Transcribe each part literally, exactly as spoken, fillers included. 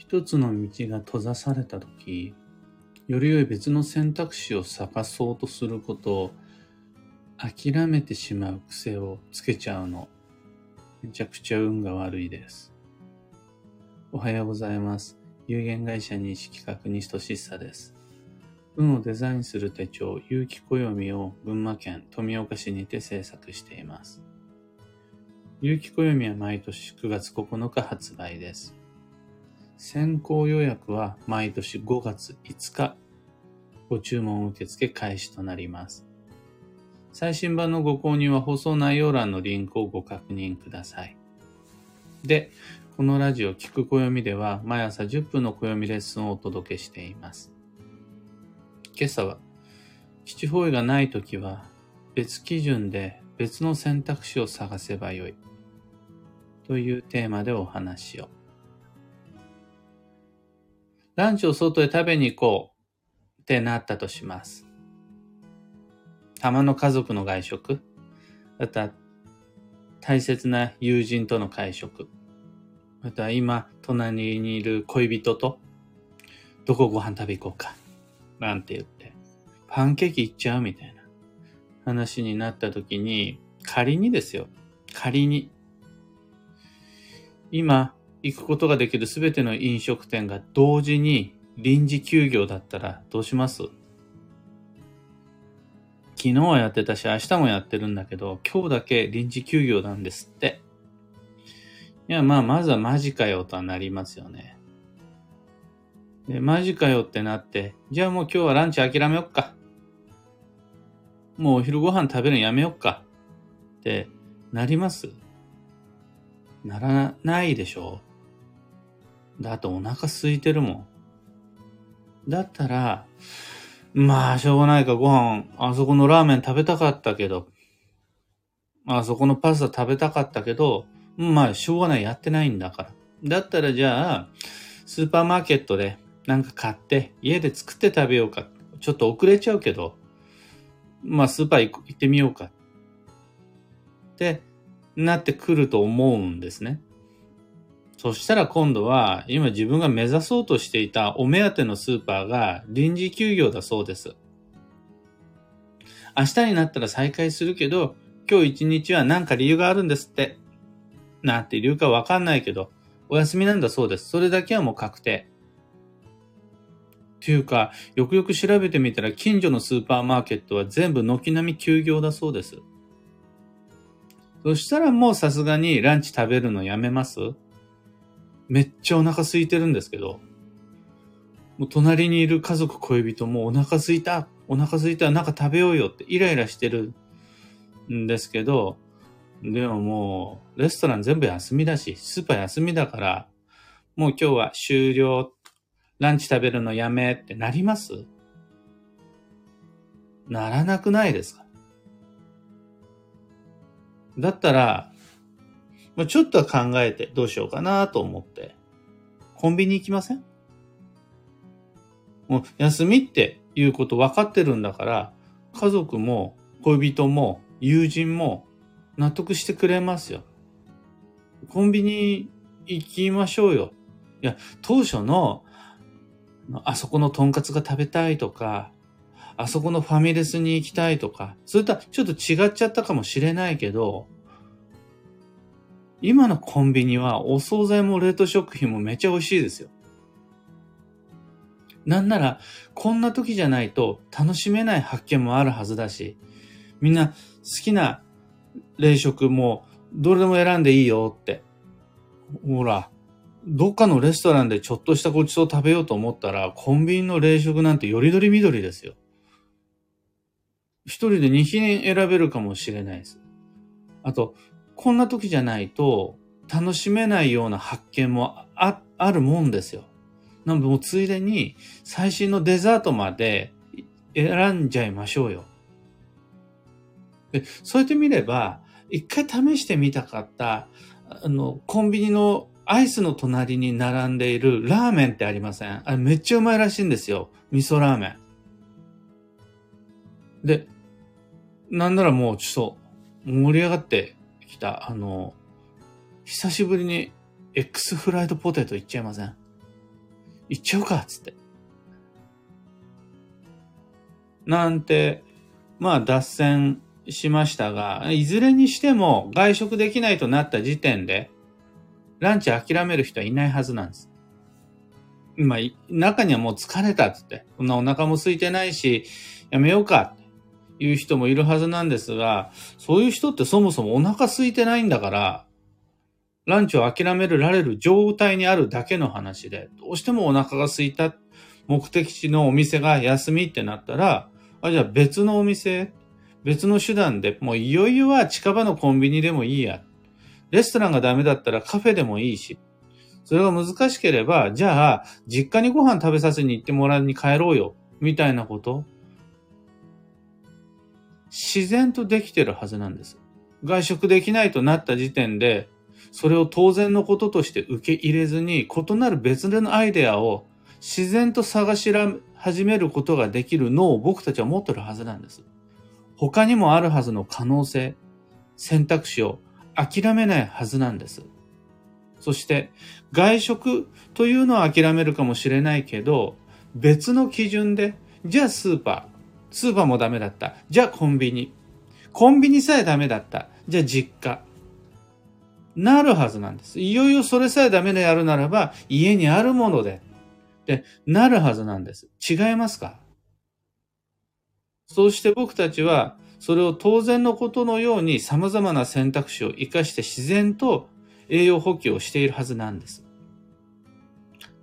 一つの道が閉ざされたとき、より良い別の選択肢を探そうとすることを諦めてしまう癖をつけちゃうの。めちゃくちゃ運が悪いです。おはようございます。有限会社西企画西俊久です。運をデザインする手帳、有機暦を群馬県富岡市にて制作しています。有機暦は毎年くがつここのか発売です。先行予約は毎年ごがついつか、ご注文受付開始となります。最新版のご購入は放送内容欄のリンクをご確認ください。で、このラジオ聞く暦では毎朝じゅっぷんの暦レッスンをお届けしています。今朝は、吉方位がないときは別基準で別の選択肢を探せばよいというテーマでお話を。ランチを外へ食べに行こうってなったとします。たまの家族の外食、また大切な友人との会食、また今隣にいる恋人とどこご飯食べ行こうかなんて言ってパンケーキ行っちゃうみたいな話になった時に、仮にですよ、仮に今行くことができるすべての飲食店が同時に臨時休業だったらどうします？昨日はやってたし、明日もやってるんだけど、今日だけ臨時休業なんですって。いや、まあ、まずはマジかよとはなりますよね。で、マジかよってなって、じゃあもう今日はランチ諦めよっか。もうお昼ご飯食べるのやめよっか。ってなります？ならないでしょう。だってお腹空いてるもん。だったら、まあ、しょうがないか、ご飯、あそこのラーメン食べたかったけど、あそこのパスタ食べたかったけど、まあ、しょうがない、やってないんだから。だったらじゃあ、スーパーマーケットでなんか買って、家で作って食べようか。ちょっと遅れちゃうけど、まあ、スーパー行ってみようか。ってなってくると思うんですね。そしたら今度は今自分が目指そうとしていたお目当てのスーパーが臨時休業だそうです。明日になったら再開するけど、今日一日は何か理由があるんですって。なんて理由かわかんないけど、お休みなんだそうです。それだけはもう確定。っていうか、よくよく調べてみたら近所のスーパーマーケットは全部軒並み休業だそうです。そしたらもうさすがにランチ食べるのやめます？めっちゃお腹空いてるんですけど、もう隣にいる家族恋人もお腹空いた、お腹空いたらなんか食べようよってイライラしてるんですけど、でももうレストラン全部休みだし、スーパー休みだから、もう今日は終了、ランチ食べるのやめってなります？ならなくないですか？だったら、ちょっとは考えてどうしようかなと思ってコンビニ行きません？もう休みっていうこと分かってるんだから、家族も恋人も友人も納得してくれますよ。コンビニ行きましょうよ。いや、当初のあそこのとんかつが食べたいとか、あそこのファミレスに行きたいとか、そういったちょっと違っちゃったかもしれないけど、今のコンビニはお惣菜も冷凍食品もめっちゃ美味しいですよ。なんならこんな時じゃないと楽しめない発見もあるはずだし、みんな好きな冷食もどれでも選んでいいよって。ほら、どっかのレストランでちょっとしたごちそう食べようと思ったら、コンビニの冷食なんてよりどりみどりですよ。一人でにひん選べるかもしれないです。あと、こんな時じゃないと楽しめないような発見も あ, あるもんですよ。なのでもうついでに最新のデザートまで選んじゃいましょうよ。で、そうやって見れば、一回試してみたかったあのコンビニのアイスの隣に並んでいるラーメンってありません？あれめっちゃうまいらしいんですよ。味噌ラーメン。で、なんならもうちょっと盛り上がってきた、あの久しぶりに X フライドポテトいっちゃいません？行っちゃうかっつってなんてまあ脱線しましたが、いずれにしても外食できないとなった時点でランチ諦める人はいないはずなんです。まあ、中にはもう疲れたっつってこんなお腹も空いてないしやめようかっていう人もいるはずなんですが、そういう人ってそもそもお腹空いてないんだからランチを諦められる状態にあるだけの話で、どうしてもお腹が空いた目的地のお店が休みってなったら、あ、じゃあ別のお店、別の手段で、もういよいよは近場のコンビニでもいいや。レストランがダメだったらカフェでもいいし、それが難しければ、じゃあ実家にご飯食べさせに行ってもらうに帰ろうよ、みたいなこと。自然とできてるはずなんです。外食できないとなった時点で、それを当然のこととして受け入れずに、異なる別でのアイデアを自然と探し始めることができるのを僕たちは持ってるはずなんです。他にもあるはずの可能性、選択肢を諦めないはずなんです。そして外食というのは諦めるかもしれないけど、別の基準で、じゃあスーパー、スーパーもダメだった。じゃあコンビニ、コンビニさえダメだった。じゃあ実家。なるはずなんです。いよいよそれさえダメでやるならば、家にあるもので、で、なるはずなんです。違いますか？そうして僕たちは、それを当然のことのように様々な選択肢を生かして自然と栄養補給をしているはずなんです。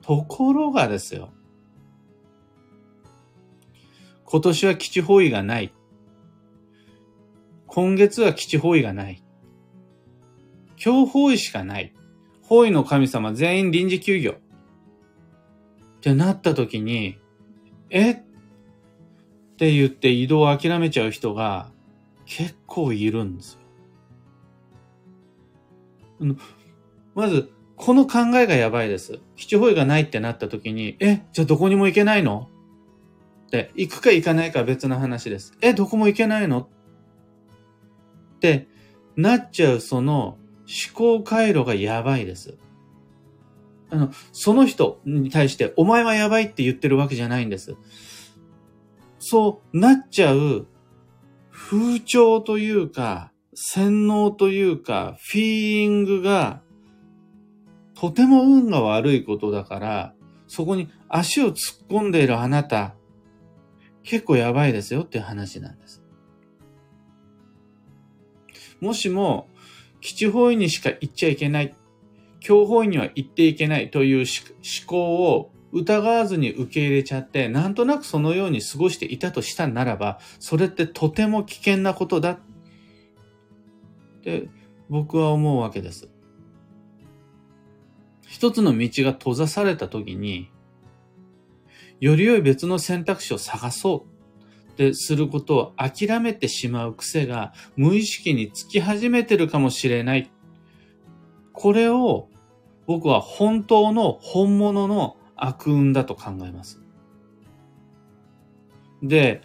ところがですよ。今年は基地包囲がない。今月は基地包囲がない。今日包囲しかない。包囲の神様全員臨時休業。ってなった時に、え？って言って移動を諦めちゃう人が結構いるんですよ。あの、まず、この考えがやばいです。基地包囲がないってなった時に、え？じゃあどこにも行けないの？って、行くか行かないか別の話です。え？どこも行けないの？ってなっちゃうその、思考回路がやばいです。あの、その人に対してお前はやばいって言ってるわけじゃないんです。そうなっちゃう風潮というか、洗脳というか、フィーリングがとても運が悪いことだから、そこに足を突っ込んでいるあなた、結構やばいですよっていう話なんです。もしも、基地方位にしか行っちゃいけない。強方位には行っていけないという思考を疑わずに受け入れちゃって、なんとなくそのように過ごしていたとしたならば、それってとても危険なことだって僕は思うわけです。一つの道が閉ざされた時に、より良い別の選択肢を探そう。ですることを諦めてしまう癖が無意識につき始めてるかもしれない。これを僕は本当の本物の悪運だと考えます。で、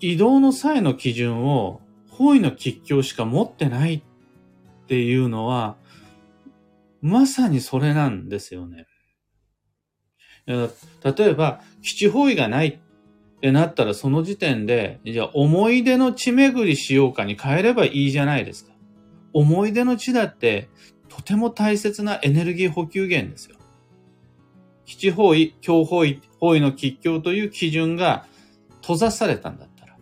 移動の際の基準を方位の吉凶しか持ってないっていうのはまさにそれなんですよね。例えば基地方位がない。ってなったらその時点で、じゃあ思い出の地巡りしようかに変えればいいじゃないですか。思い出の地だってとても大切なエネルギー補給源ですよ。基地方位、強方位、方位の吉凶という基準が閉ざされたんだったら。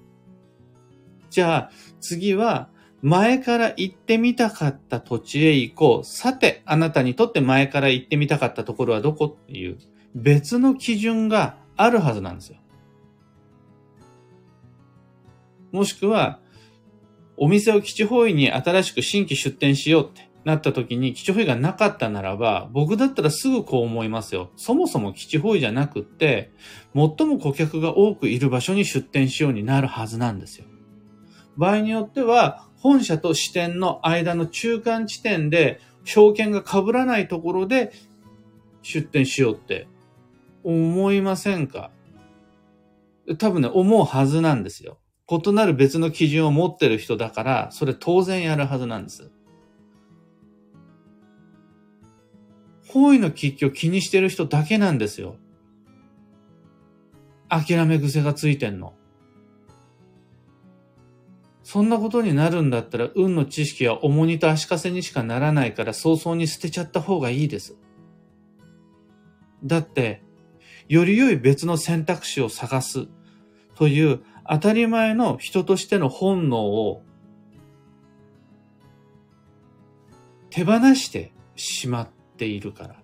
じゃあ次は前から行ってみたかった土地へ行こう。さてあなたにとって前から行ってみたかったところはどこっていう別の基準があるはずなんですよ。もしくは、お店を基地方位に新しく新規出店しようってなった時に基地方位がなかったならば、僕だったらすぐこう思いますよ。そもそも基地方位じゃなくって、最も顧客が多くいる場所に出店しようになるはずなんですよ。場合によっては、本社と支店の間の中間地点で、証券が被らないところで出店しようって思いませんか？多分ね、思うはずなんですよ。異なる別の基準を持ってる人だから、それ当然やるはずなんです。方位の吉凶を気にしてる人だけなんですよ。諦め癖がついてんの。そんなことになるんだったら運の知識は重荷と足かせにしかならないから早々に捨てちゃった方がいいです。だって、より良い別の選択肢を探すという当たり前の人としての本能を手放してしまっているから。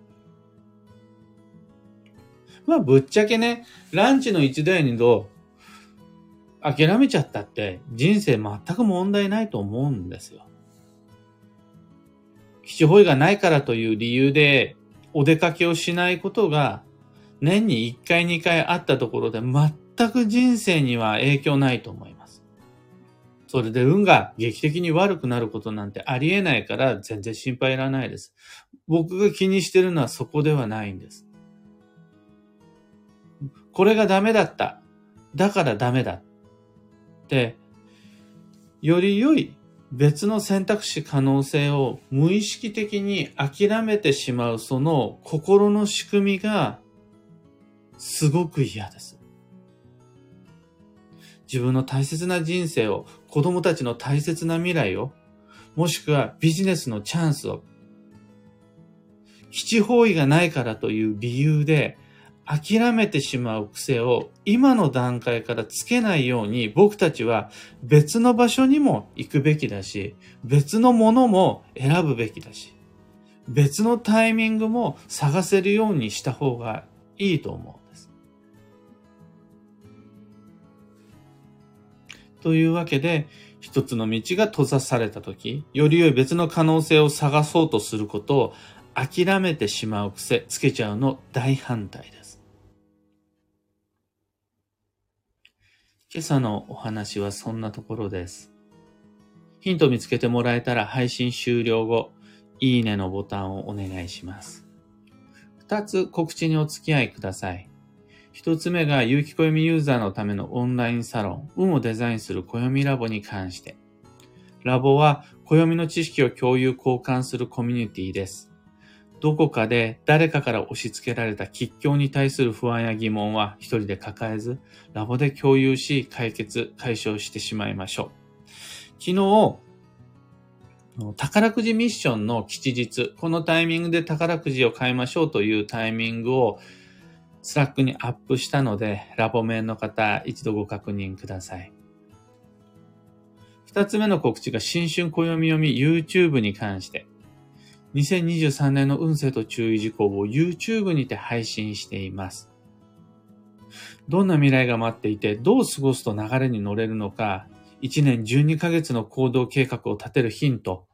まあぶっちゃけね、ランチの一台二度諦めちゃったって人生全く問題ないと思うんですよ。吉方位がないからという理由でお出かけをしないことが年にいっかいにかいあったところで全く人生には影響ないと思います。それで運が劇的に悪くなることなんてありえないから全然心配いらないです。僕が気にしてるのはそこではないんです。これがダメだった。だからダメだって、より良い別の選択肢可能性を無意識的に諦めてしまうその心の仕組みがすごく嫌です。自分の大切な人生を、子供たちの大切な未来を、もしくはビジネスのチャンスを、吉方位がないからという理由で諦めてしまう癖を今の段階からつけないように僕たちは別の場所にも行くべきだし、別のものも選ぶべきだし、別のタイミングも探せるようにした方がいいと思う。というわけで、一つの道が閉ざされたとき、より良い別の可能性を探そうとすることを諦めてしまう癖つけちゃうの大反対です。今朝のお話はそんなところです。ヒント見つけてもらえたら配信終了後、いいねのボタンをお願いします。二つ告知にお付き合いください。一つ目が有機暦ユーザーのためのオンラインサロン、運をデザインする暦ラボに関して。ラボは暦の知識を共有交換するコミュニティです。どこかで誰かから押し付けられた吉凶に対する不安や疑問は一人で抱えず、ラボで共有し解決、解消してしまいましょう。昨日、宝くじミッションの吉日、このタイミングで宝くじを買いましょうというタイミングをスラックにアップしたので、ラボメンの方、一度ご確認ください。二つ目の告知が、新春暦読み YouTube に関して、にせんにじゅうさんねんの運勢と注意事項を YouTube にて配信しています。どんな未来が待っていて、どう過ごすと流れに乗れるのか、いちねんじゅうにかげつの行動計画を立てるヒント、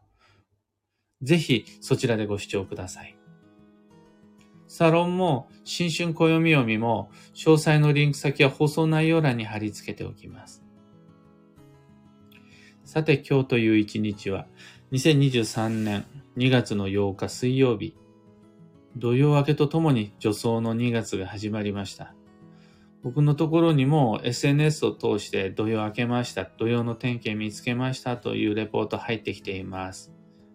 ぜひそちらでご視聴ください。サロンも新春暦読みも詳細のリンク先は放送内容欄に貼り付けておきます。さて今日という一日はにせんにじゅうさんねんにがつのようか水曜日、土曜明けとともに助走のにがつが始まりました。僕のところにも エスエヌエス を通して土曜明けました、土曜の天気見つけましたというレポート入ってきています。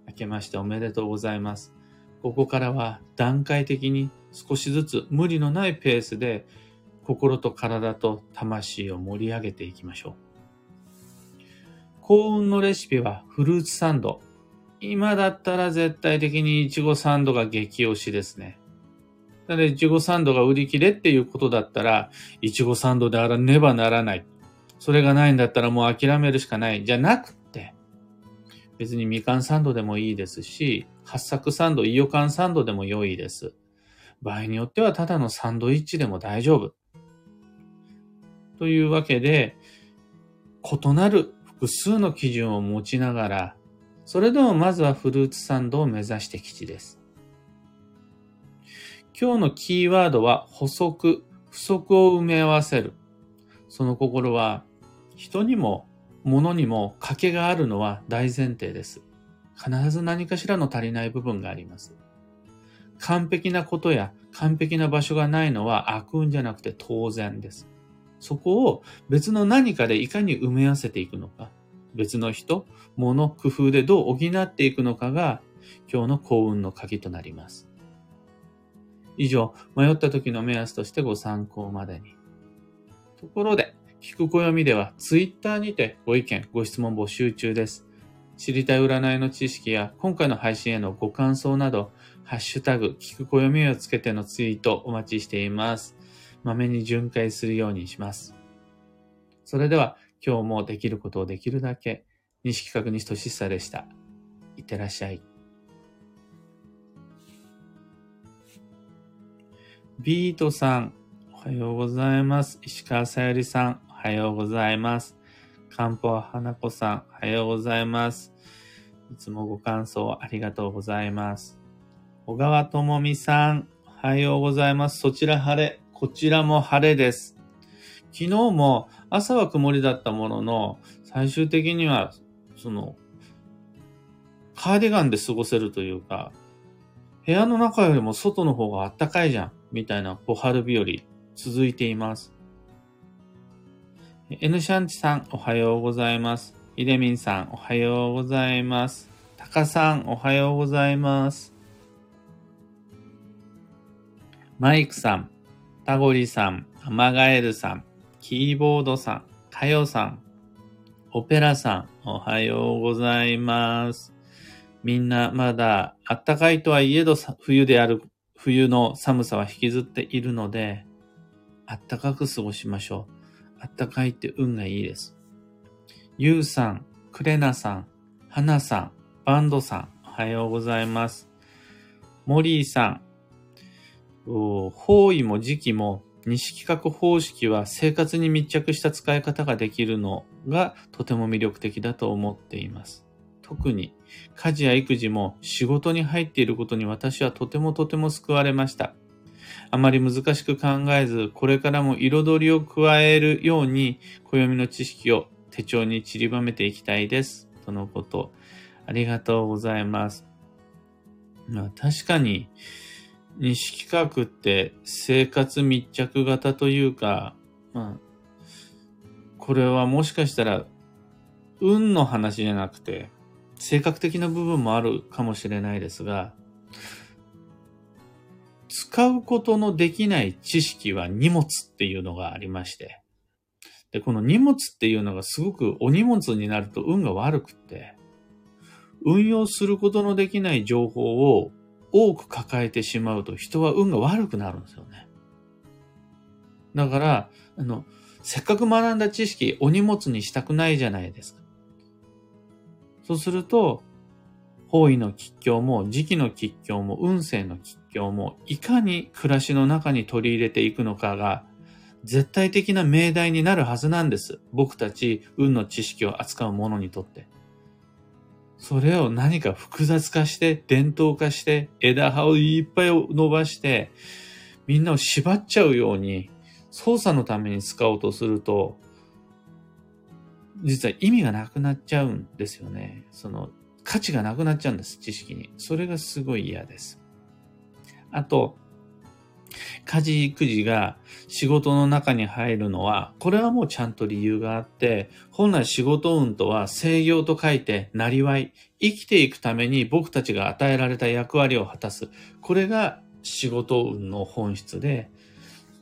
明けましておめでとうございます。ここからは段階的に少しずつ無理のないペースで心と体と魂を盛り上げていきましょう。幸運のレシピはフルーツサンド。今だったら絶対的にイチゴサンドが激推しですね。ただイチゴサンドが売り切れっていうことだったら、イチゴサンドであらねばならない。それがないんだったらもう諦めるしかない。じゃなくて、別にみかんサンドでもいいですし、八作サンド、いよかんサンドでも良いです。場合によってはただのサンドイッチでも大丈夫。というわけで、異なる複数の基準を持ちながら、それでもまずはフルーツサンドを目指して吉です。今日のキーワードは補足、不足を埋め合わせる。その心は、人にも物にも欠けがあるのは大前提です。必ず何かしらの足りない部分があります。完璧なことや完璧な場所がないのは悪運じゃなくて当然です。そこを別の何かでいかに埋め合わせていくのか、別の人、物、工夫でどう補っていくのかが今日の幸運の鍵となります。以上、迷った時の目安としてご参考までに。ところで、聞く暦ではツイッターにてご意見、ご質問募集中です。知りたい占いの知識や今回の配信へのご感想など、ハッシュタグ、聞く暦をつけてのツイートお待ちしています。まめに巡回するようにします。それでは、今日もできることをできるだけ、西企画西俊久でした。いってらっしゃい。ビートさん、おはようございます。石川さゆりさん、おはようございます。漢方花子さん、おはようございます。いつもご感想ありがとうございます。小川智美さん、おはようございます。そちら晴れ、こちらも晴れです。昨日も朝は曇りだったものの、最終的にはそのカーディガンで過ごせるというか、部屋の中よりも外の方が暖かいじゃんみたいな小春日和続いています。 N シャンチさん、おはようございます。イデミンさん、おはようございます。タカさん、おはようございます。マイクさん、タゴリさん、アマガエルさん、キーボードさん、カヨさん、オペラさん、おはようございます。みんなまだ暖かいとはいえど冬である冬の寒さは引きずっているので、暖かく過ごしましょう。暖かいって運がいいです。ユウさん、クレナさん、ハナさん、バンドさん、おはようございます。モリーさん、方位も時期も西企画方式は生活に密着した使い方ができるのがとても魅力的だと思っています。特に家事や育児も仕事に入っていることに私はとてもとても救われました。あまり難しく考えず、これからも彩りを加えるように暦の知識を手帳に散りばめていきたいです。とのこと。ありがとうございます。まあ確かに、西企画って生活密着型というか、まあ、これはもしかしたら運の話じゃなくて性格的な部分もあるかもしれないですが、使うことのできない知識は荷物っていうのがありまして、で、この荷物っていうのがすごくお荷物になると運が悪くって、運用することのできない情報を多く抱えてしまうと人は運が悪くなるんですよね。だから、あの、せっかく学んだ知識、お荷物にしたくないじゃないですか。そうすると、方位の吉凶も、時期の吉凶も、運勢の吉凶も、いかに暮らしの中に取り入れていくのかが、絶対的な命題になるはずなんです。僕たち、運の知識を扱う者にとって。それを何か複雑化して、伝統化して、枝葉をいっぱい伸ばして、みんなを縛っちゃうように、操作のために使おうとすると、実は意味がなくなっちゃうんですよね。その、価値がなくなっちゃうんです、知識に。それがすごい嫌です。あと、家事育児が仕事の中に入るのは、これはもうちゃんと理由があって、本来仕事運とは制御と書いてなりわい、生きていくために僕たちが与えられた役割を果たす。これが仕事運の本質で、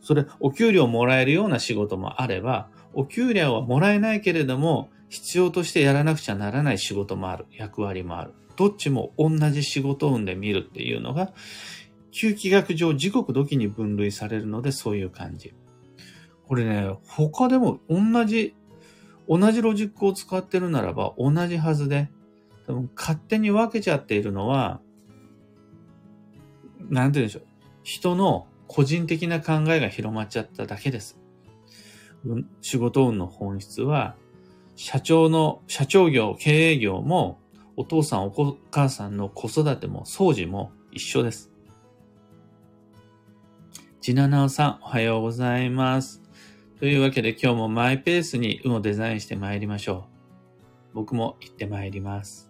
それお給料もらえるような仕事もあれば、お給料はもらえないけれども必要としてやらなくちゃならない仕事もある、役割もある。どっちも同じ仕事運で見るっていうのが、旧気学上時刻時に分類されるので、そういう感じ。これね、他でも同じ同じロジックを使ってるならば同じはずで、多分勝手に分けちゃっているのは、なんて言うんでしょう、人の個人的な考えが広まっちゃっただけです。仕事運の本質は、社長の社長業、経営業も、お父さんお母さんの子育ても掃除も一緒です。ジナナオさん、おはようございます。というわけで、今日もマイペースに運をデザインしてまいりましょう。僕も行ってまいります。